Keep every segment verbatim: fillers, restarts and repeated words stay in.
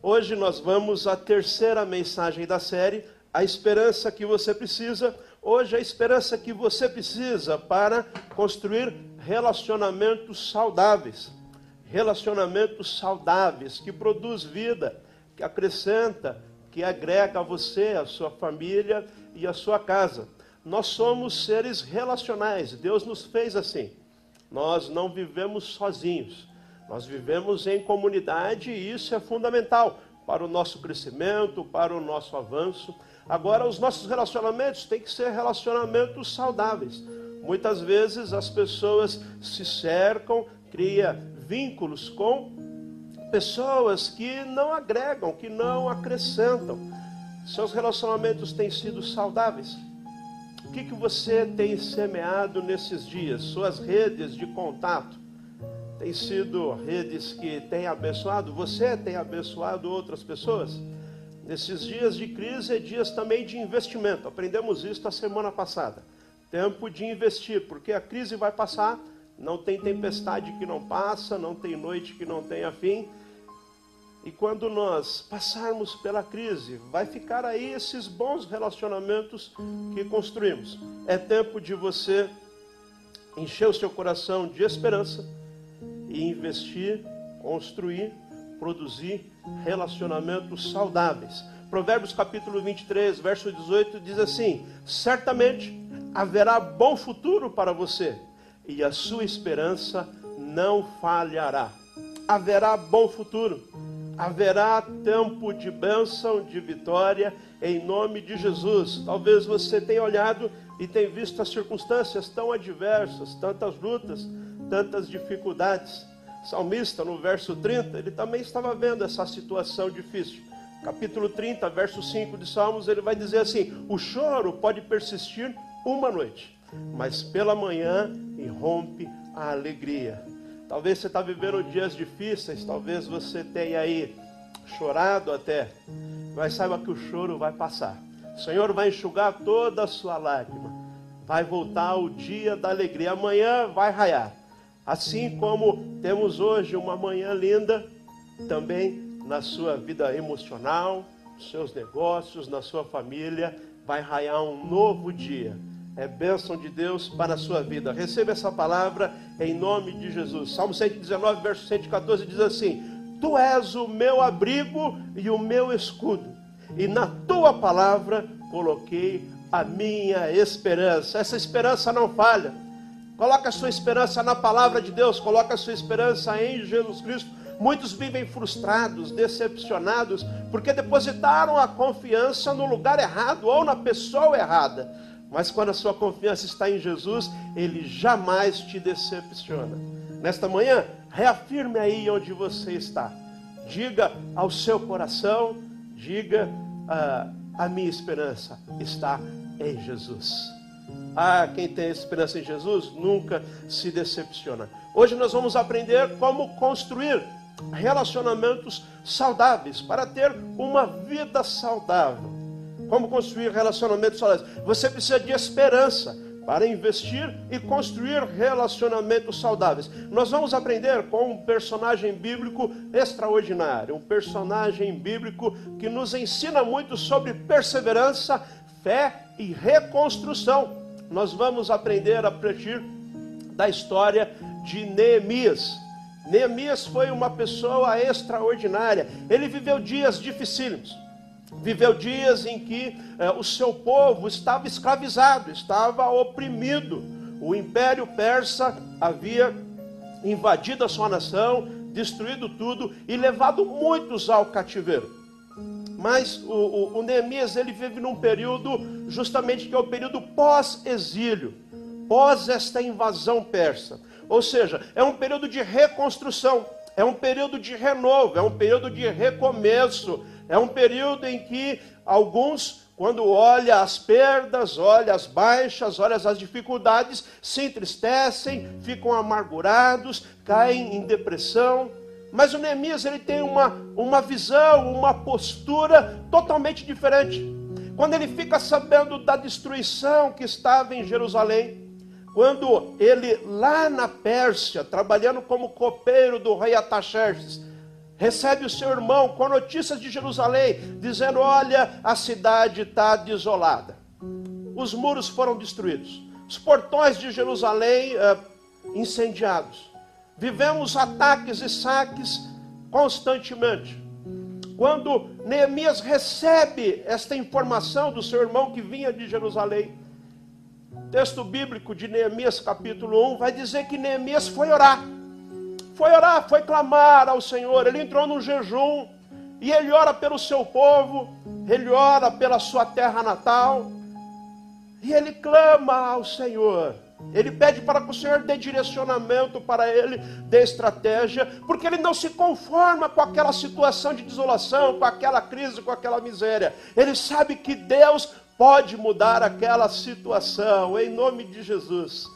Hoje nós vamos à terceira mensagem da série, a esperança que você precisa. Hoje a esperança que você precisa para construir relacionamentos saudáveis. Relacionamentos saudáveis que produz vida, que acrescenta, que agrega a você, a sua família e a sua casa. Nós somos seres relacionais, Deus nos fez assim. Nós não vivemos sozinhos, nós vivemos em comunidade e isso é fundamental para o nosso crescimento, para o nosso avanço. Agora, os nossos relacionamentos têm que ser relacionamentos saudáveis. Muitas vezes as pessoas se cercam, criam vínculos com pessoas que não agregam, que não acrescentam. Seus relacionamentos têm sido saudáveis? O que que você tem semeado nesses dias? Suas redes de contato têm sido redes que têm abençoado? Você tem abençoado outras pessoas? Nesses dias de crise é dias também de investimento. Aprendemos isso na semana passada. Tempo de investir, porque a crise vai passar. Não tem tempestade que não passa, não tem noite que não tenha fim. E quando nós passarmos pela crise, vai ficar aí esses bons relacionamentos que construímos. É tempo de você encher o seu coração de esperança e investir, construir, produzir relacionamentos saudáveis. Provérbios capítulo vinte e três, verso dezoito diz assim: certamente haverá bom futuro para você e a sua esperança não falhará. Haverá bom futuro. Haverá tempo de bênção, de vitória, em nome de Jesus. Talvez você tenha olhado e tenha visto as circunstâncias tão adversas, tantas lutas, tantas dificuldades. Salmista, no verso trinta, ele também estava vendo essa situação difícil. Capítulo trinta, verso cinco de Salmos, ele vai dizer assim: o choro pode persistir uma noite, mas pela manhã irrompe a alegria. Talvez você está vivendo dias difíceis, talvez você tenha aí chorado até, mas saiba que o choro vai passar. O Senhor vai enxugar toda a sua lágrima, vai voltar o dia da alegria, amanhã vai raiar. Assim como temos hoje uma manhã linda, também na sua vida emocional, nos seus negócios, na sua família, vai raiar um novo dia. É bênção de Deus para a sua vida. Receba essa palavra em nome de Jesus. Salmo cento e dezenove, verso cento e catorze diz assim: tu és o meu abrigo e o meu escudo, e na tua palavra coloquei a minha esperança. Essa esperança não falha. Coloca a sua esperança na palavra de Deus. Coloca a sua esperança em Jesus Cristo. Muitos vivem frustrados, decepcionados, porque depositaram a confiança no lugar errado ou na pessoa errada. Mas quando a sua confiança está em Jesus, Ele jamais te decepciona. Nesta manhã, reafirme aí onde você está. Diga ao seu coração, diga, ah, a minha esperança está em Jesus. Ah, quem tem esperança em Jesus nunca se decepciona. Hoje nós vamos aprender como construir relacionamentos saudáveis, para ter uma vida saudável. Como construir relacionamentos saudáveis? Você precisa de esperança para investir e construir relacionamentos saudáveis. Nós vamos aprender com um personagem bíblico extraordinário, um personagem bíblico que nos ensina muito sobre perseverança, fé e reconstrução. Nós vamos aprender a partir da história de Neemias. Neemias foi uma pessoa extraordinária. Ele viveu dias dificílimos. Viveu dias em que eh, o seu povo estava escravizado, estava oprimido. O Império Persa havia invadido a sua nação, destruído tudo e levado muitos ao cativeiro. Mas o, o, o Neemias, ele vive num período justamente que é o período pós-exílio, pós esta invasão persa. Ou seja, é um período de reconstrução, é um período de renovo, é um período de recomeço. É um período em que alguns, quando olham as perdas, olham as baixas, olham as dificuldades, se entristecem, ficam amargurados, caem em depressão. Mas o Neemias, ele tem uma, uma visão, uma postura totalmente diferente. Quando ele fica sabendo da destruição que estava em Jerusalém, quando ele lá na Pérsia, trabalhando como copeiro do rei Artaxerxes, recebe o seu irmão com a notícia de Jerusalém, dizendo: olha, a cidade está desolada. Os muros foram destruídos, os portões de Jerusalém eh, incendiados. Vivemos ataques e saques constantemente. Quando Neemias recebe esta informação do seu irmão que vinha de Jerusalém, o texto bíblico de Neemias capítulo um vai dizer que Neemias foi orar. Foi orar, foi clamar ao Senhor. Ele entrou num jejum e ele ora pelo seu povo, ele ora pela sua terra natal e ele clama ao Senhor. Ele pede para que o Senhor dê direcionamento para ele, dê estratégia, porque ele não se conforma com aquela situação de desolação, com aquela crise, com aquela miséria. Ele sabe que Deus pode mudar aquela situação, em nome de Jesus.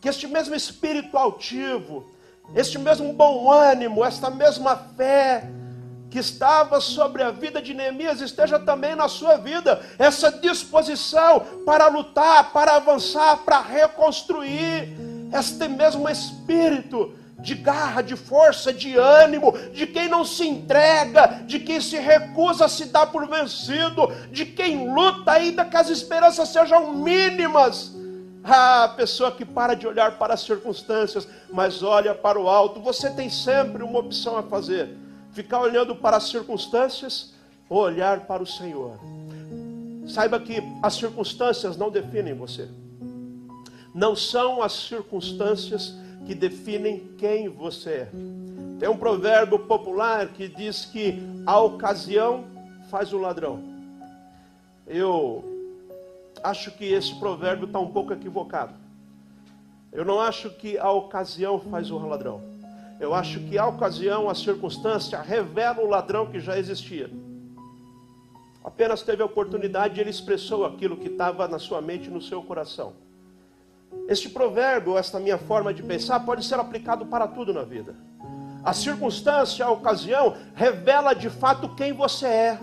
Que este mesmo espírito altivo, este mesmo bom ânimo, esta mesma fé que estava sobre a vida de Neemias esteja também na sua vida. Essa disposição para lutar, para avançar, para reconstruir. Este mesmo espírito de garra, de força, de ânimo, de quem não se entrega, de quem se recusa a se dar por vencido, de quem luta ainda que as esperanças sejam mínimas. Ah, a pessoa que para de olhar para as circunstâncias, mas olha para o alto. Você tem sempre uma opção a fazer. Ficar olhando para as circunstâncias ou olhar para o Senhor. Saiba que as circunstâncias não definem você. Não são as circunstâncias que definem quem você é. Tem um provérbio popular que diz que a ocasião faz o ladrão. Eu acho que esse provérbio está um pouco equivocado. Eu não acho que a ocasião faz o ladrão. Eu acho que a ocasião, a circunstância, revela o ladrão que já existia. Apenas teve a oportunidade e ele expressou aquilo que estava na sua mente, no seu coração. Este provérbio, esta minha forma de pensar, pode ser aplicado para tudo na vida. A circunstância, a ocasião, revela de fato quem você é.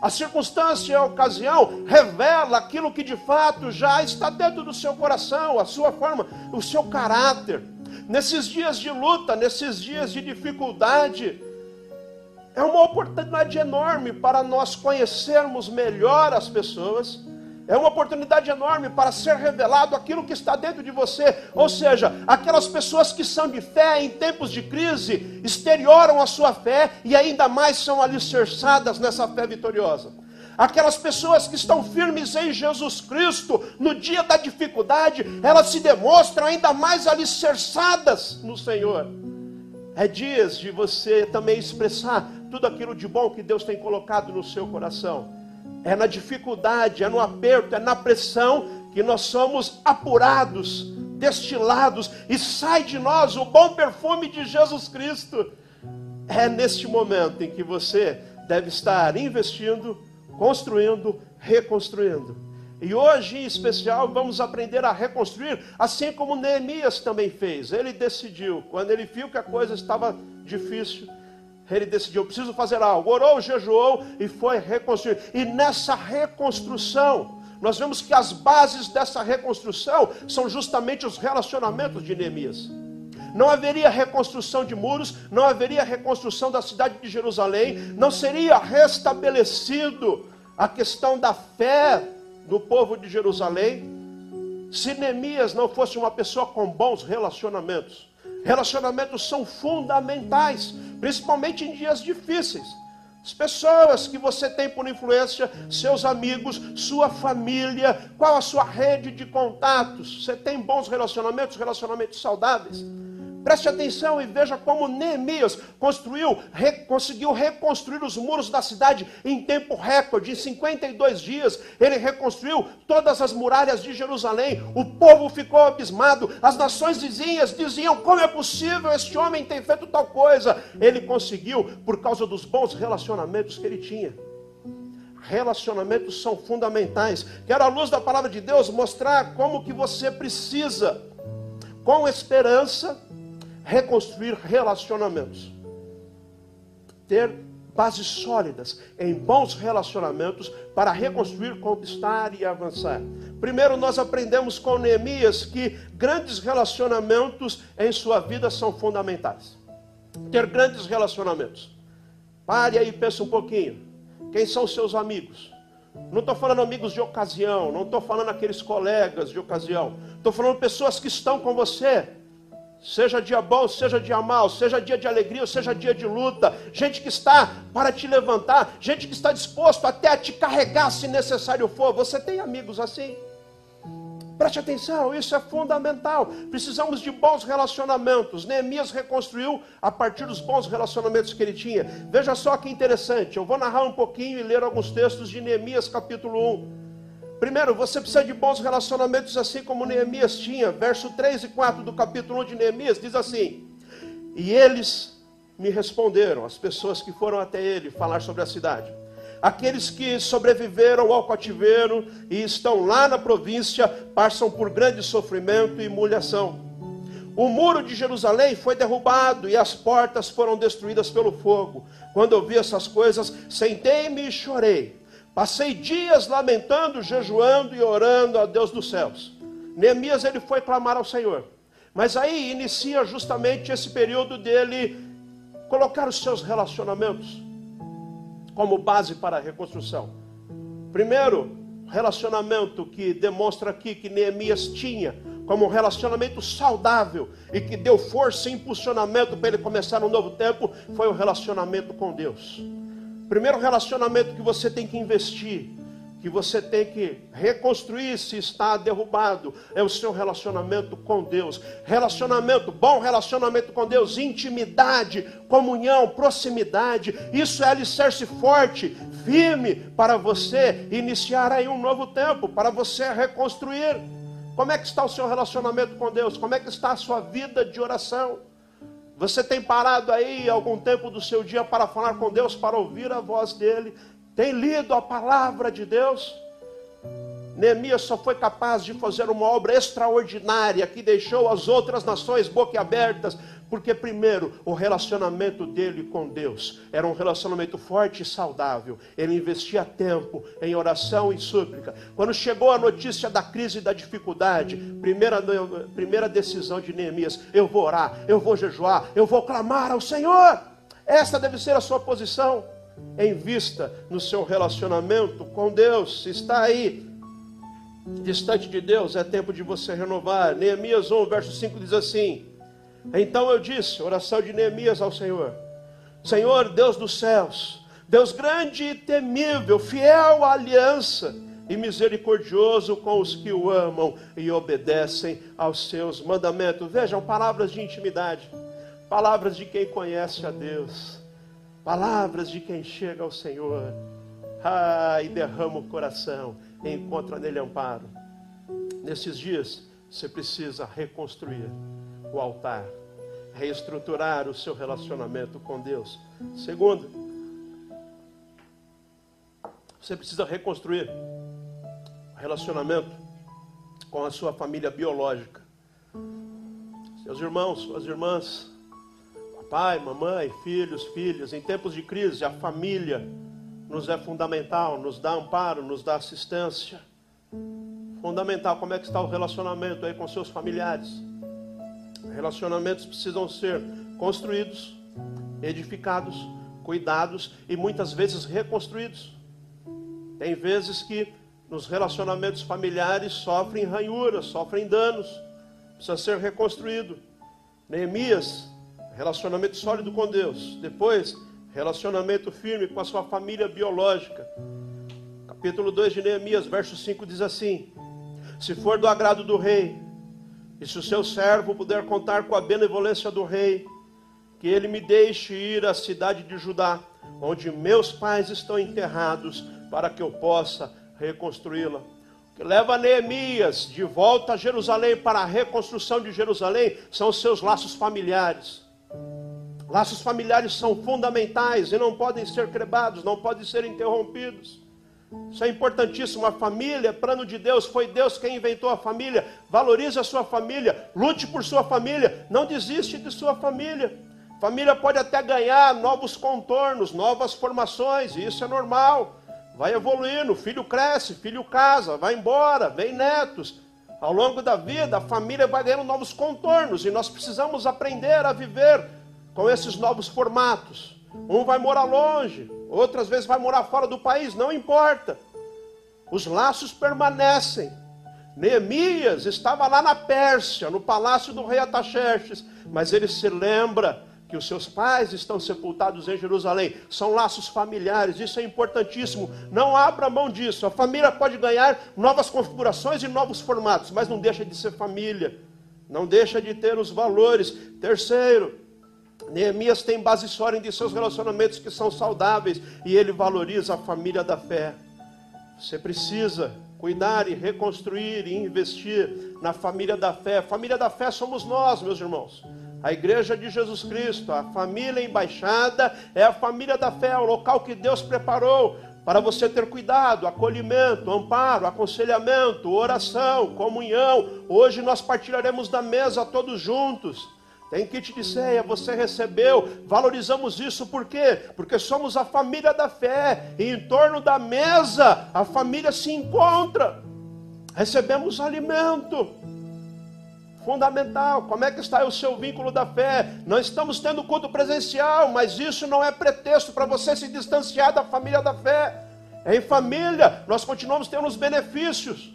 A circunstância, a ocasião, revela aquilo que de fato já está dentro do seu coração, a sua forma, o seu caráter. Nesses dias de luta, nesses dias de dificuldade, é uma oportunidade enorme para nós conhecermos melhor as pessoas. É uma oportunidade enorme para ser revelado aquilo que está dentro de você. Ou seja, aquelas pessoas que são de fé em tempos de crise, exterioram a sua fé e ainda mais são alicerçadas nessa fé vitoriosa. Aquelas pessoas que estão firmes em Jesus Cristo, no dia da dificuldade, elas se demonstram ainda mais alicerçadas no Senhor. É dias de você também expressar tudo aquilo de bom que Deus tem colocado no seu coração. É na dificuldade, é no aperto, é na pressão que nós somos apurados, destilados e sai de nós o bom perfume de Jesus Cristo. É neste momento em que você deve estar investindo, construindo, reconstruindo. E hoje em especial vamos aprender a reconstruir, assim como Neemias também fez. Ele decidiu, quando ele viu que a coisa estava difícil, ele decidiu, eu preciso fazer algo. Orou, jejuou e foi reconstruir. E nessa reconstrução, nós vemos que as bases dessa reconstrução são justamente os relacionamentos de Neemias. Não haveria reconstrução de muros, não haveria reconstrução da cidade de Jerusalém, não seria restabelecido a questão da fé do povo de Jerusalém, se Neemias não fosse uma pessoa com bons relacionamentos. Relacionamentos são fundamentais, principalmente em dias difíceis. As pessoas que você tem por influência, seus amigos, sua família, qual a sua rede de contatos? Você tem bons relacionamentos, relacionamentos saudáveis? Preste atenção e veja como Neemias construiu, re, conseguiu reconstruir os muros da cidade em tempo recorde. Em cinquenta e dois dias, ele reconstruiu todas as muralhas de Jerusalém. O povo ficou abismado. As nações vizinhas diziam, como é possível este homem ter feito tal coisa? Ele conseguiu por causa dos bons relacionamentos que ele tinha. Relacionamentos são fundamentais. Quero, à luz da palavra de Deus, mostrar como que você precisa, com esperança, reconstruir relacionamentos. Ter bases sólidas em bons relacionamentos para reconstruir, conquistar e avançar. Primeiro nós aprendemos com Neemias que grandes relacionamentos em sua vida são fundamentais. Ter grandes relacionamentos. Pare aí e pensa um pouquinho. Quem são os seus amigos? Não estou falando amigos de ocasião, não estou falando aqueles colegas de ocasião. Estou falando pessoas que estão com você. Seja dia bom, seja dia mal, seja dia de alegria, seja dia de luta. Gente que está para te levantar, gente que está disposto até a te carregar se necessário for. Você tem amigos assim? Preste atenção, isso é fundamental. Precisamos de bons relacionamentos. Neemias reconstruiu a partir dos bons relacionamentos que ele tinha. Veja só que interessante, eu vou narrar um pouquinho e ler alguns textos de Neemias capítulo um. Primeiro, você precisa de bons relacionamentos assim como Neemias tinha. Verso três e quatro do capítulo um de Neemias diz assim: e eles me responderam, as pessoas que foram até ele falar sobre a cidade. Aqueles que sobreviveram ao cativeiro e estão lá na província, passam por grande sofrimento e humilhação. O muro de Jerusalém foi derrubado e as portas foram destruídas pelo fogo. Quando eu vi essas coisas, sentei-me e chorei. Passei dias lamentando, jejuando e orando a Deus dos céus. Neemias, ele foi clamar ao Senhor. Mas aí inicia justamente esse período dele colocar os seus relacionamentos como base para a reconstrução. Primeiro relacionamento que demonstra aqui que Neemias tinha, como um relacionamento saudável e que deu força e impulsionamento para ele começar um novo tempo, foi o relacionamento com Deus. Primeiro relacionamento que você tem que investir, que você tem que reconstruir se está derrubado, é o seu relacionamento com Deus. Relacionamento, bom relacionamento com Deus, intimidade, comunhão, proximidade. Isso é alicerce forte, firme, para você iniciar aí um novo tempo, para você reconstruir. Como é que está o seu relacionamento com Deus? Como é que está a sua vida de oração? Você tem parado aí algum tempo do seu dia para falar com Deus, para ouvir a voz dele? Tem lido a palavra de Deus? Neemias só foi capaz de fazer uma obra extraordinária que deixou as outras nações boquiabertas, porque primeiro o relacionamento dele com Deus era um relacionamento forte e saudável. Ele investia tempo em oração e súplica. Quando chegou a notícia da crise e da dificuldade, primeira, primeira decisão de Neemias: eu vou orar, eu vou jejuar, eu vou clamar ao Senhor. Esta deve ser a sua posição. Invista no seu relacionamento com Deus. Está aí distante de Deus, é tempo de você renovar. Neemias um, verso cinco diz assim: então eu disse, oração de Neemias ao Senhor: Senhor, Deus dos céus, Deus grande e temível, fiel à aliança e misericordioso com os que o amam e obedecem aos seus mandamentos. Vejam, palavras de intimidade, palavras de quem conhece a Deus, palavras de quem chega ao Senhor, ah, e derrama o coração, encontra nele amparo. Nesses dias, você precisa reconstruir o altar, reestruturar o seu relacionamento com Deus. Segundo, você precisa reconstruir o relacionamento com a sua família biológica. Seus irmãos, suas irmãs, papai, mamãe, filhos, filhas. Em tempos de crise, a família nos é fundamental, nos dá amparo, nos dá assistência. Fundamental. Como é que está o relacionamento aí com seus familiares? Relacionamentos precisam ser construídos, edificados, cuidados e muitas vezes reconstruídos. Tem vezes que nos relacionamentos familiares sofrem ranhuras, sofrem danos. Precisa ser reconstruído. Neemias, relacionamento sólido com Deus. Depois, relacionamento firme com a sua família biológica. Capítulo dois de Neemias, verso cinco diz assim: se for do agrado do rei, e se o seu servo puder contar com a benevolência do rei, que ele me deixe ir à cidade de Judá, onde meus pais estão enterrados, para que eu possa reconstruí-la. O que leva Neemias de volta a Jerusalém para a reconstrução de Jerusalém são os seus laços familiares. Laços familiares são fundamentais e não podem ser quebrados, não podem ser interrompidos. Isso é importantíssimo. A família, plano de Deus, foi Deus quem inventou a família. Valorize a sua família, lute por sua família, não desiste de sua família. Família pode até ganhar novos contornos, novas formações, e isso é normal. Vai evoluindo, filho cresce, filho casa, vai embora, vem netos. Ao longo da vida, a família vai ganhando novos contornos e nós precisamos aprender a viver com esses novos formatos. Um vai morar longe, outras vezes vai morar fora do país, não importa. Os laços permanecem. Neemias estava lá na Pérsia, no palácio do rei Ataxerxes, mas ele se lembra que os seus pais estão sepultados em Jerusalém. São laços familiares, isso é importantíssimo. Não abra mão disso. A família pode ganhar novas configurações e novos formatos, mas não deixa de ser família. Não deixa de ter os valores. Terceiro, Neemias tem base sólida em seus relacionamentos que são saudáveis, e ele valoriza a família da fé. Você precisa cuidar e reconstruir e investir na família da fé. Família da fé somos nós, meus irmãos. A igreja de Jesus Cristo, a família embaixada, é a família da fé, o local que Deus preparou para você ter cuidado, acolhimento, amparo, aconselhamento, oração, comunhão. Hoje nós partilharemos da mesa todos juntos. Tem kit de ceia, você recebeu, valorizamos isso, por quê? Porque somos a família da fé, e em torno da mesa a família se encontra, recebemos alimento, fundamental. Como é que está o seu vínculo da fé? Não estamos tendo culto presencial, mas isso não é pretexto para você se distanciar da família da fé. Em família nós continuamos tendo os benefícios,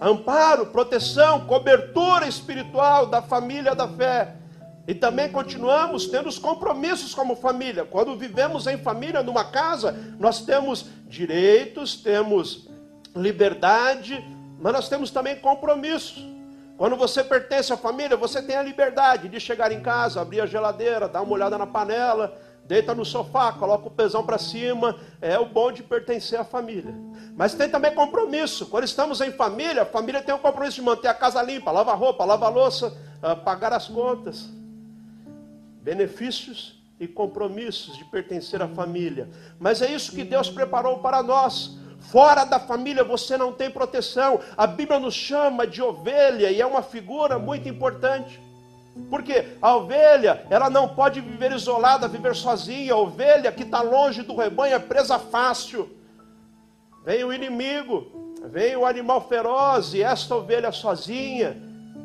amparo, proteção, cobertura espiritual da família da fé. E também continuamos tendo os compromissos como família. Quando vivemos em família, numa casa, nós temos direitos, temos liberdade, mas nós temos também compromissos. Quando você pertence à família, você tem a liberdade de chegar em casa, abrir a geladeira, dar uma olhada na panela, deita no sofá, coloca o pezão para cima. É o bom de pertencer à família. Mas tem também compromisso. Quando estamos em família, a família tem o compromisso de manter a casa limpa, lavar roupa, lavar louça, pagar as contas. Benefícios e compromissos de pertencer à família. Mas é isso que Deus preparou para nós. Fora da família você não tem proteção. A Bíblia nos chama de ovelha e é uma figura muito importante. Porque a ovelha, ela não pode viver isolada, viver sozinha. A ovelha que está longe do rebanho é presa fácil. Vem o inimigo, vem o animal feroz, e esta ovelha sozinha,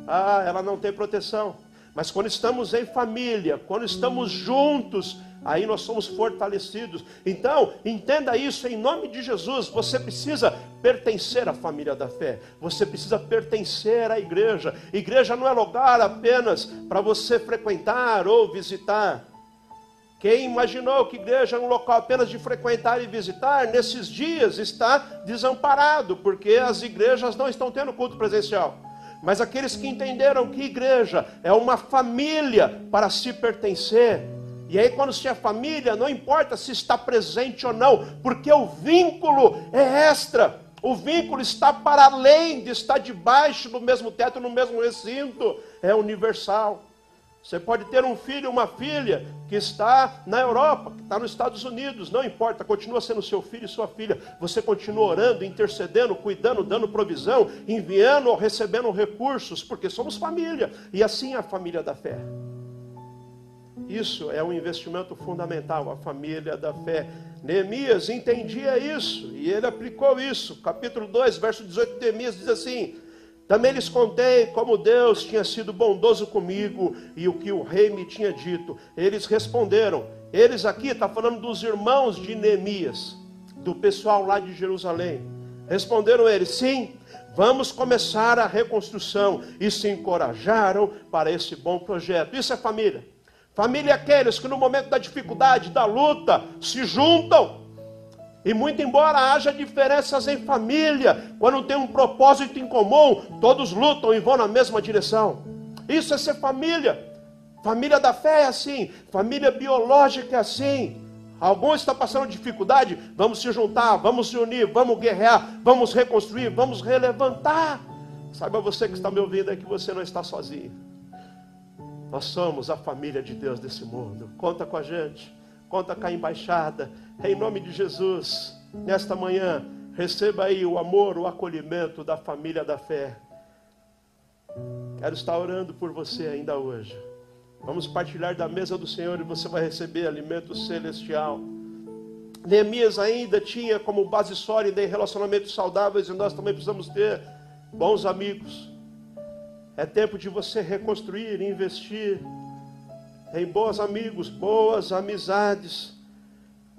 ah, ela não tem proteção. Mas quando estamos em família, quando estamos juntos, aí nós somos fortalecidos. Então, entenda isso, em nome de Jesus, você precisa pertencer à família da fé. Você precisa pertencer à igreja. Igreja não é lugar apenas para você frequentar ou visitar. Quem imaginou que igreja é um local apenas de frequentar e visitar, nesses dias está desamparado, porque as igrejas não estão tendo culto presencial. Mas aqueles que entenderam que igreja é uma família para se pertencer, e aí quando se é família, não importa se está presente ou não, porque o vínculo é extra, o vínculo está para além de estar debaixo do mesmo teto, no mesmo recinto, é universal. Você pode ter um filho, uma filha que está na Europa, que está nos Estados Unidos, não importa, continua sendo seu filho e sua filha. Você continua orando, intercedendo, cuidando, dando provisão, enviando ou recebendo recursos, porque somos família, e assim é a família da fé. Isso é um investimento fundamental, a família da fé. Neemias entendia isso e ele aplicou isso. Capítulo dois, verso dezoito de Neemias diz assim: também lhes contei como Deus tinha sido bondoso comigo e o que o rei me tinha dito. Eles responderam. Eles aqui, está falando dos irmãos de Neemias, do pessoal lá de Jerusalém. Responderam eles: sim, vamos começar a reconstrução. E se encorajaram para esse bom projeto. Isso é família. Família é aqueles que no momento da dificuldade, da luta, se juntam. E muito embora haja diferenças em família, quando tem um propósito em comum, todos lutam e vão na mesma direção. Isso é ser família. Família da fé é assim. Família biológica é assim. Alguns estão passando dificuldade, vamos se juntar, vamos se unir, vamos guerrear, vamos reconstruir, vamos relevantar. Saiba você que está me ouvindo é que você não está sozinho. Nós somos a família de Deus desse mundo. Conta com a gente, conta com a embaixada. Em nome de Jesus, nesta manhã, receba aí o amor, o acolhimento da família da fé. Quero estar orando por você ainda hoje. Vamos partilhar da mesa do Senhor e você vai receber alimento celestial. Neemias ainda tinha como base sólida em relacionamentos saudáveis, e nós também precisamos ter bons amigos. É tempo de você reconstruir, investir em bons amigos, boas amizades.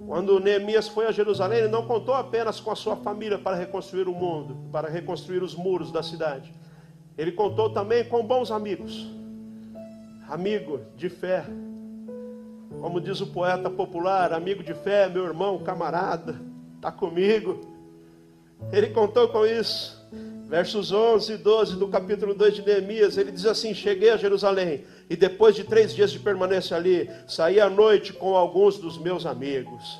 Quando Neemias foi a Jerusalém, ele não contou apenas com a sua família para reconstruir o mundo, para reconstruir os muros da cidade. Ele contou também com bons amigos, amigo de fé. Como diz o poeta popular, amigo de fé, meu irmão, camarada, está comigo. Ele contou com isso. Versos onze e doze do capítulo dois de Neemias, ele diz assim: cheguei a Jerusalém e depois de três dias de permanência ali, saí à noite com alguns dos meus amigos.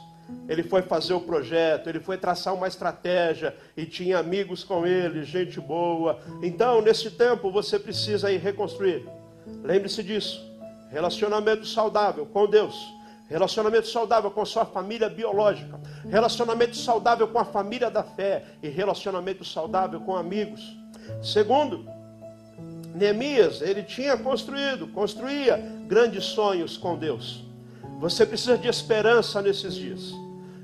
Ele foi fazer o projeto, ele foi traçar uma estratégia e tinha amigos com ele, gente boa. Então, nesse tempo, você precisa ir reconstruir. Lembre-se disso, relacionamento saudável com Deus. Relacionamento saudável com sua família biológica, relacionamento saudável com a família da fé e relacionamento saudável com amigos. Segundo, Neemias, ele tinha construído, construía grandes sonhos com Deus. Você precisa de esperança nesses dias.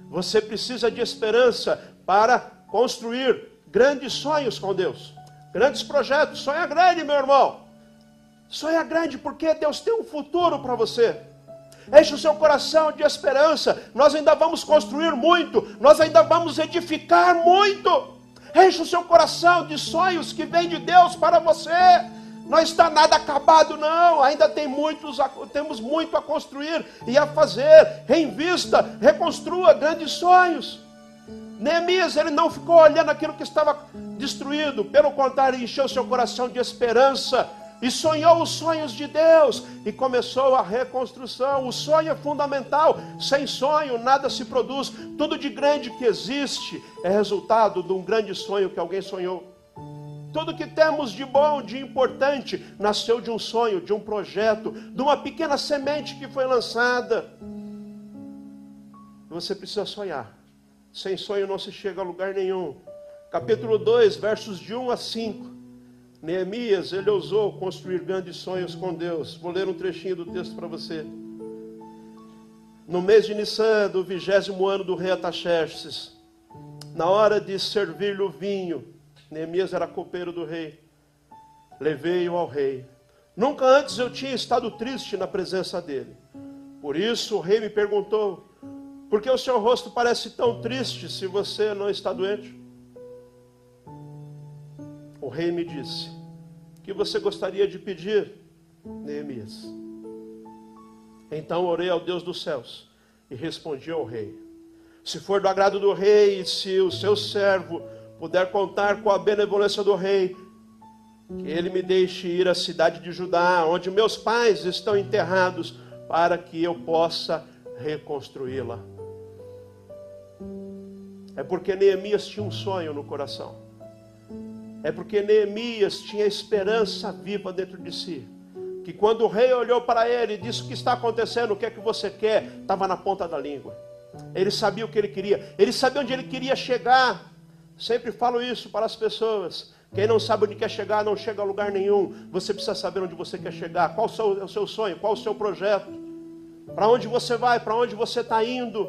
Você precisa de esperança para construir grandes sonhos com Deus. Grandes projetos, sonha grande, meu irmão. Sonha grande porque Deus tem um futuro para você. Enche o seu coração de esperança. Nós ainda vamos construir muito. Nós ainda vamos edificar muito. Enche o seu coração de sonhos que vem de Deus para você. Não está nada acabado, não. Ainda tem muitos, temos muito a construir e a fazer. Reinvista, reconstrua grandes sonhos. Neemias, ele não ficou olhando aquilo que estava destruído. Pelo contrário, encheu o seu coração de esperança. E sonhou os sonhos de Deus. E começou a reconstrução. O sonho é fundamental. Sem sonho nada se produz. Tudo de grande que existe é resultado de um grande sonho que alguém sonhou. Tudo que temos de bom, de importante, nasceu de um sonho, de um projeto, de uma pequena semente que foi lançada. Você precisa sonhar. Sem sonho não se chega a lugar nenhum. Capítulo dois, versos de um a cinco. Neemias, ele ousou construir grandes sonhos com Deus. Vou ler um trechinho do texto para você. No mês de Nissan, do vigésimo ano do rei Ataxerxes, na hora de servir-lhe o vinho, Neemias era copeiro do rei, levei-o ao rei. Nunca antes eu tinha estado triste na presença dele. Por isso o rei me perguntou: por que o seu rosto parece tão triste se você não está doente? O rei me disse: o que você gostaria de pedir, Neemias? Então orei ao Deus dos céus e respondi ao rei: se for do agrado do rei e se o seu servo puder contar com a benevolência do rei, que ele me deixe ir à cidade de Judá, onde meus pais estão enterrados, para que eu possa reconstruí-la. É porque Neemias tinha um sonho no coração. É porque Neemias tinha esperança viva dentro de si. Que quando o rei olhou para ele e disse: o que está acontecendo, o que é que você quer? Estava na ponta da língua. Ele sabia o que ele queria. Ele sabia onde ele queria chegar. Sempre falo isso para as pessoas. Quem não sabe onde quer chegar, não chega a lugar nenhum. Você precisa saber onde você quer chegar. Qual é o seu sonho? Qual é o seu projeto? Para onde você vai? Para onde você está indo?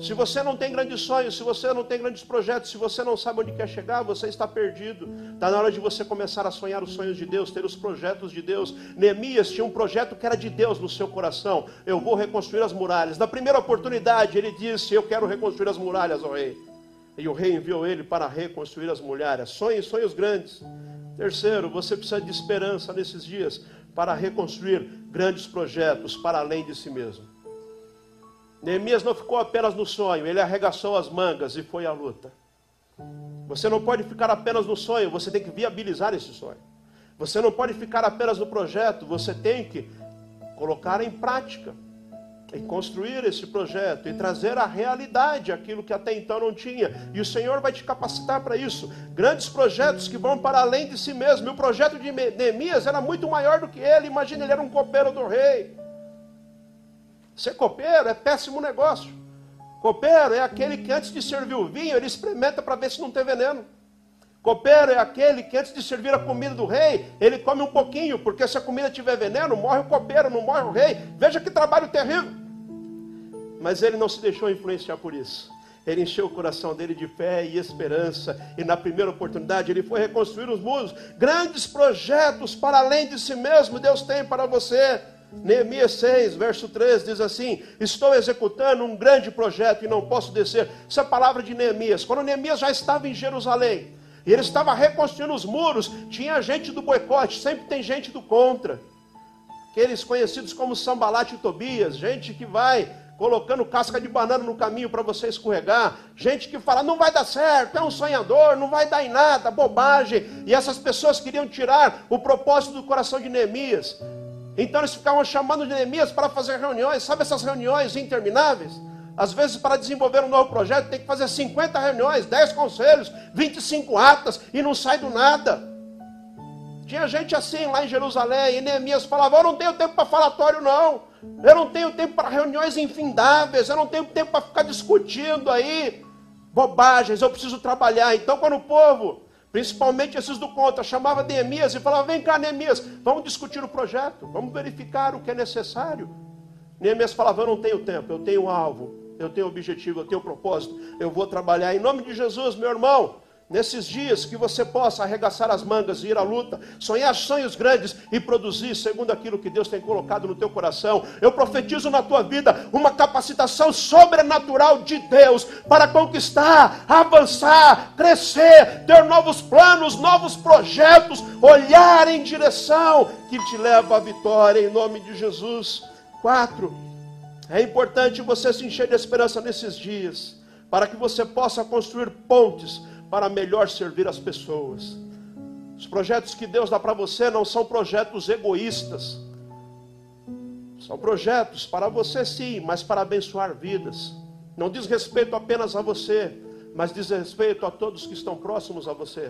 Se você não tem grandes sonhos, se você não tem grandes projetos, se você não sabe onde quer chegar, você está perdido. Está na hora de você começar a sonhar os sonhos de Deus, ter os projetos de Deus. Neemias tinha um projeto que era de Deus no seu coração. Eu vou reconstruir as muralhas. Na primeira oportunidade ele disse: eu quero reconstruir as muralhas, ó rei. E o rei enviou ele para reconstruir as muralhas. Sonhos, sonhos grandes. Terceiro, você precisa de esperança nesses dias para reconstruir grandes projetos para além de si mesmo. Neemias não ficou apenas no sonho, ele arregaçou as mangas e foi à luta. Você não pode ficar apenas no sonho, você tem que viabilizar esse sonho. Você não pode ficar apenas no projeto, você tem que colocar em prática, e construir esse projeto, e trazer à realidade aquilo que até então não tinha. E o Senhor vai te capacitar para isso. Grandes projetos que vão para além de si mesmo. E o projeto de Neemias era muito maior do que ele. Imagina, ele era um copeiro do rei. Ser copeiro é péssimo negócio. Copeiro é aquele que antes de servir o vinho, ele experimenta para ver se não tem veneno. Copeiro é aquele que antes de servir a comida do rei, ele come um pouquinho, porque se a comida tiver veneno, morre o copeiro, não morre o rei. Veja que trabalho terrível. Mas ele não se deixou influenciar por isso. Ele encheu o coração dele de fé e esperança. E na primeira oportunidade ele foi reconstruir os muros. Grandes projetos para além de si mesmo Deus tem para você. Neemias seis, verso treze, diz assim: estou executando um grande projeto e não posso descer. Essa palavra de Neemias, quando Neemias já estava em Jerusalém, e ele estava reconstruindo os muros, tinha gente do boicote, sempre tem gente do contra. Aqueles conhecidos como Sambalate e Tobias, gente que vai colocando casca de banana no caminho para você escorregar, gente que fala, não vai dar certo, é um sonhador, não vai dar em nada, bobagem. E essas pessoas queriam tirar o propósito do coração de Neemias. Então eles ficavam chamando Neemias para fazer reuniões, sabe essas reuniões intermináveis? Às vezes, para desenvolver um novo projeto, tem que fazer cinquenta reuniões, dez conselhos, vinte e cinco atas, e não sai do nada. Tinha gente assim lá em Jerusalém, e Neemias falava, eu não tenho tempo para falatório não, eu não tenho tempo para reuniões infindáveis, eu não tenho tempo para ficar discutindo aí bobagens, eu preciso trabalhar. Então quando o povo, principalmente esses do contra, chamava Neemias e falava, vem cá Neemias, vamos discutir o projeto, vamos verificar o que é necessário. Neemias falava, eu não tenho tempo, eu tenho um alvo, eu tenho um objetivo, eu tenho um propósito, eu vou trabalhar. Em nome de Jesus, meu irmão, nesses dias que você possa arregaçar as mangas e ir à luta, sonhar sonhos grandes e produzir segundo aquilo que Deus tem colocado no teu coração. Eu profetizo na tua vida uma capacitação sobrenatural de Deus para conquistar, avançar, crescer, ter novos planos, novos projetos, olhar em direção que te leva à vitória, em nome de Jesus. Quatro. É importante você se encher de esperança nesses dias, para que você possa construir pontes para melhor servir as pessoas. Os projetos que Deus dá para você não são projetos egoístas. São projetos para você sim, mas para abençoar vidas. Não diz respeito apenas a você, mas diz respeito a todos que estão próximos a você.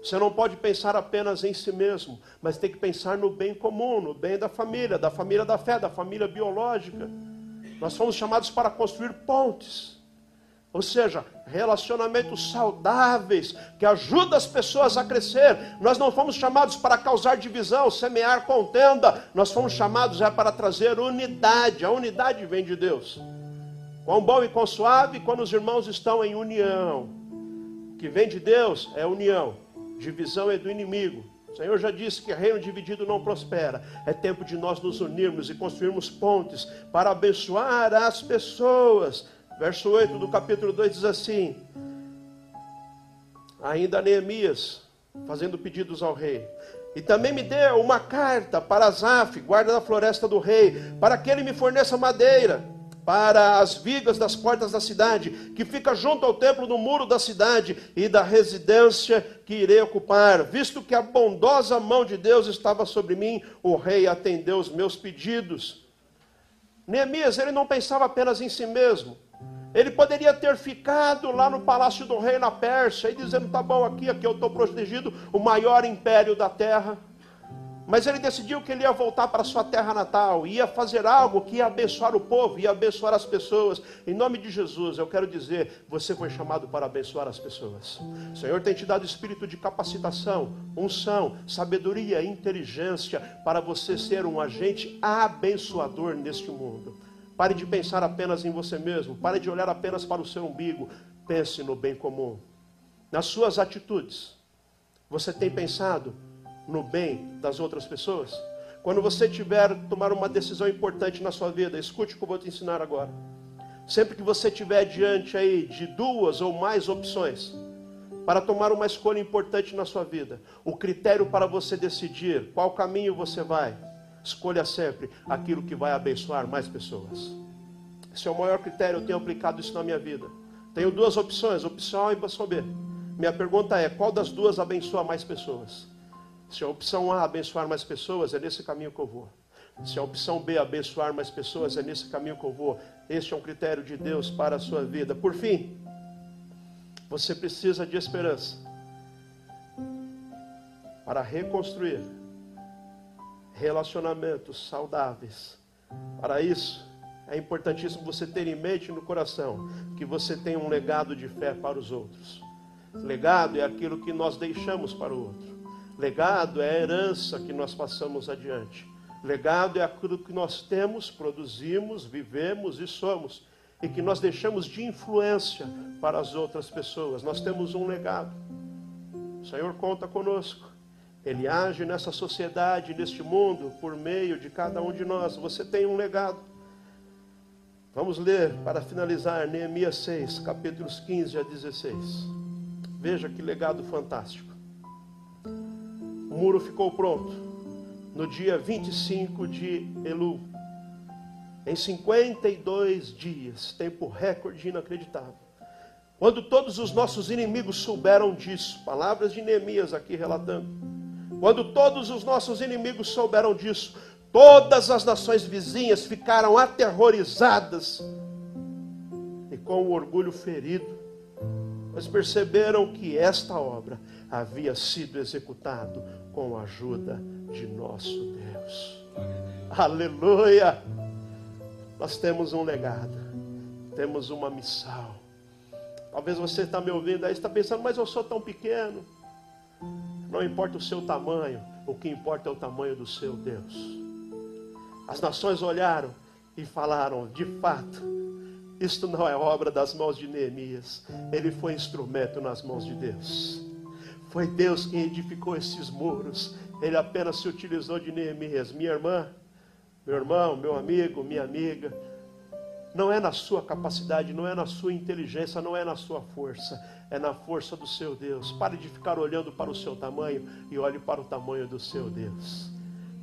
Você não pode pensar apenas em si mesmo, mas tem que pensar no bem comum, no bem da família, da família da fé, da família biológica. Nós fomos chamados para construir pontes, ou seja, relacionamentos saudáveis, que ajudam as pessoas a crescer. Nós não fomos chamados para causar divisão, semear contenda, nós fomos chamados é para trazer unidade. A unidade vem de Deus. Quão bom e quão suave quando os irmãos estão em união. O que vem de Deus é união, divisão é do inimigo. O Senhor já disse que reino dividido não prospera. É tempo de nós nos unirmos e construirmos pontes para abençoar as pessoas. Verso oito do capítulo dois diz assim, ainda Neemias, fazendo pedidos ao rei. E também me deu uma carta para Asaf, guarda da floresta do rei, para que ele me forneça madeira para as vigas das portas da cidade, que fica junto ao templo do muro da cidade e da residência que irei ocupar. Visto que a bondosa mão de Deus estava sobre mim, o rei atendeu os meus pedidos. Neemias, ele não pensava apenas em si mesmo. Ele poderia ter ficado lá no palácio do rei na Pérsia, e dizendo, tá bom, aqui, aqui eu estou protegido, o maior império da terra. Mas ele decidiu que ele ia voltar para sua terra natal, ia fazer algo que ia abençoar o povo, ia abençoar as pessoas. Em nome de Jesus, eu quero dizer, você foi chamado para abençoar as pessoas. O Senhor tem te dado espírito de capacitação, unção, sabedoria, inteligência, para você ser um agente abençoador neste mundo. Pare de pensar apenas em você mesmo, pare de olhar apenas para o seu umbigo, pense no bem comum. Nas suas atitudes, você tem pensado no bem das outras pessoas? Quando você tiver que tomar uma decisão importante na sua vida, escute o que eu vou te ensinar agora. Sempre que você tiver diante aí de duas ou mais opções para tomar uma escolha importante na sua vida, o critério para você decidir qual caminho você vai, escolha sempre aquilo que vai abençoar mais pessoas. Esse é o maior critério, eu tenho aplicado isso na minha vida. Tenho duas opções, opção A e opção B. Minha pergunta é, qual das duas abençoa mais pessoas? Se a opção A, abençoar mais pessoas, é nesse caminho que eu vou. Se a opção B, abençoar mais pessoas, é nesse caminho que eu vou. Este é um critério de Deus para a sua vida. Por fim, você precisa de esperança para reconstruir relacionamentos saudáveis. Para isso, é importantíssimo você ter em mente no coração que você tem um legado de fé para os outros. Legado é aquilo que nós deixamos para o outro. Legado é a herança que nós passamos adiante. Legado é aquilo que nós temos, produzimos, vivemos e somos. E que nós deixamos de influência para as outras pessoas. Nós temos um legado. O Senhor conta conosco. Ele age nessa sociedade, neste mundo, por meio de cada um de nós. Você tem um legado. Vamos ler, para finalizar, Neemias seis, capítulos quinze a dezesseis. Veja que legado fantástico. O muro ficou pronto no dia vinte e cinco de Elu. Em cinquenta e dois dias, tempo recorde inacreditável. Quando todos os nossos inimigos souberam disso, palavras de Neemias aqui relatando. Quando todos os nossos inimigos souberam disso, todas as nações vizinhas ficaram aterrorizadas e com o orgulho ferido, mas perceberam que esta obra havia sido executada com a ajuda de nosso Deus. Aleluia! Nós temos um legado, temos uma missão. Talvez você está me ouvindo aí, está pensando, mas eu sou tão pequeno. Não importa o seu tamanho, o que importa é o tamanho do seu Deus. As nações olharam e falaram, de fato, isto não é obra das mãos de Neemias. Ele foi instrumento nas mãos de Deus. Foi Deus quem edificou esses muros. Ele apenas se utilizou de Neemias. Minha irmã, meu irmão, meu amigo, minha amiga, não é na sua capacidade, não é na sua inteligência, não é na sua força. É na força do seu Deus. Pare de ficar olhando para o seu tamanho e olhe para o tamanho do seu Deus.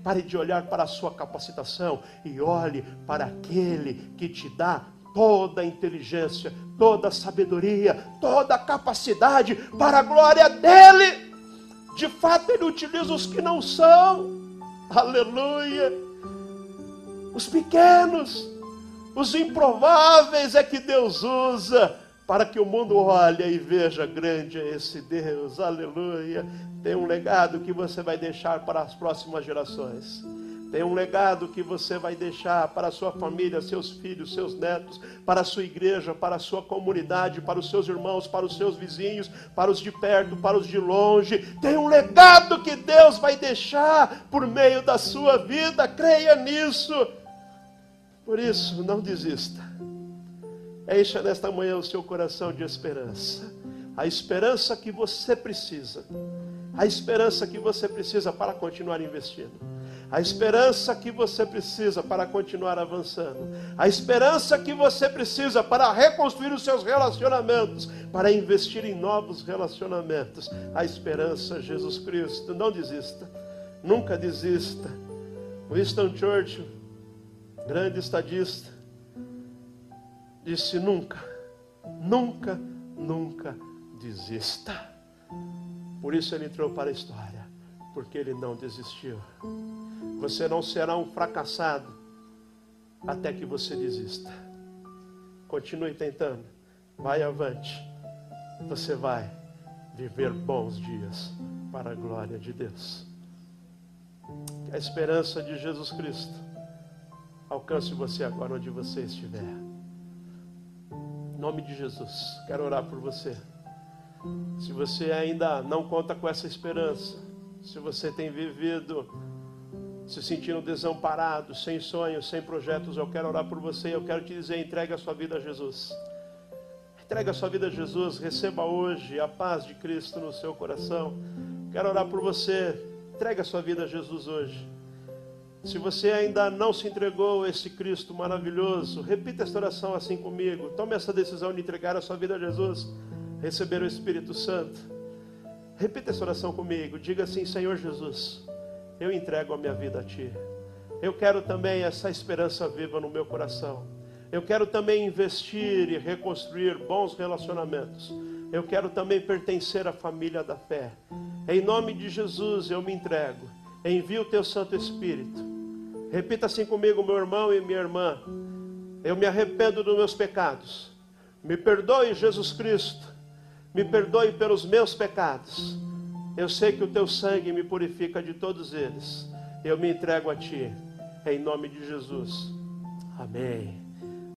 Pare de olhar para a sua capacitação e olhe para aquele que te dá toda a inteligência, toda a sabedoria, toda a capacidade para a glória dele. De fato, ele utiliza os que não são. Aleluia! Os pequenos, os improváveis é que Deus usa, para que o mundo olhe e veja, grande é esse Deus, aleluia. Tem um legado que você vai deixar para as próximas gerações. Tem um legado que você vai deixar para a sua família, seus filhos, seus netos, para a sua igreja, para a sua comunidade, para os seus irmãos, para os seus vizinhos, para os de perto, para os de longe. Tem um legado que Deus vai deixar por meio da sua vida, creia nisso. Por isso, não desista. Encha nesta manhã o seu coração de esperança. A esperança que você precisa. A esperança que você precisa para continuar investindo. A esperança que você precisa para continuar avançando. A esperança que você precisa para reconstruir os seus relacionamentos. Para investir em novos relacionamentos. A esperança, Jesus Cristo. Não desista. Nunca desista. Winston Churchill, grande estadista, disse nunca, nunca, nunca desista. Por isso ele entrou para a história, porque ele não desistiu. Você não será um fracassado até que você desista. Continue tentando, vai avante. Você vai viver bons dias para a glória de Deus. Que a esperança de Jesus Cristo alcance você agora onde você estiver. Em nome de Jesus, quero orar por você. Se você ainda não conta com essa esperança, se você tem vivido se sentindo desamparado, sem sonhos, sem projetos, eu quero orar por você. Eu quero te dizer, entregue a sua vida a Jesus. Entregue a sua vida a Jesus. Receba hoje a paz de Cristo no seu coração. Quero orar por você. Entregue a sua vida a Jesus hoje. Se você ainda não se entregou a esse Cristo maravilhoso, repita esta oração assim comigo. Tome essa decisão de entregar a sua vida a Jesus, receber o Espírito Santo. Repita essa oração comigo. Diga assim, Senhor Jesus, eu entrego a minha vida a Ti. Eu quero também essa esperança viva no meu coração. Eu quero também investir e reconstruir bons relacionamentos. Eu quero também pertencer à família da fé. Em nome de Jesus, eu me entrego. Envia o Teu Santo Espírito. Repita assim comigo, meu irmão e minha irmã. Eu me arrependo dos meus pecados. Me perdoe, Jesus Cristo. Me perdoe pelos meus pecados. Eu sei que o Teu sangue me purifica de todos eles. Eu me entrego a Ti. Em nome de Jesus. Amém.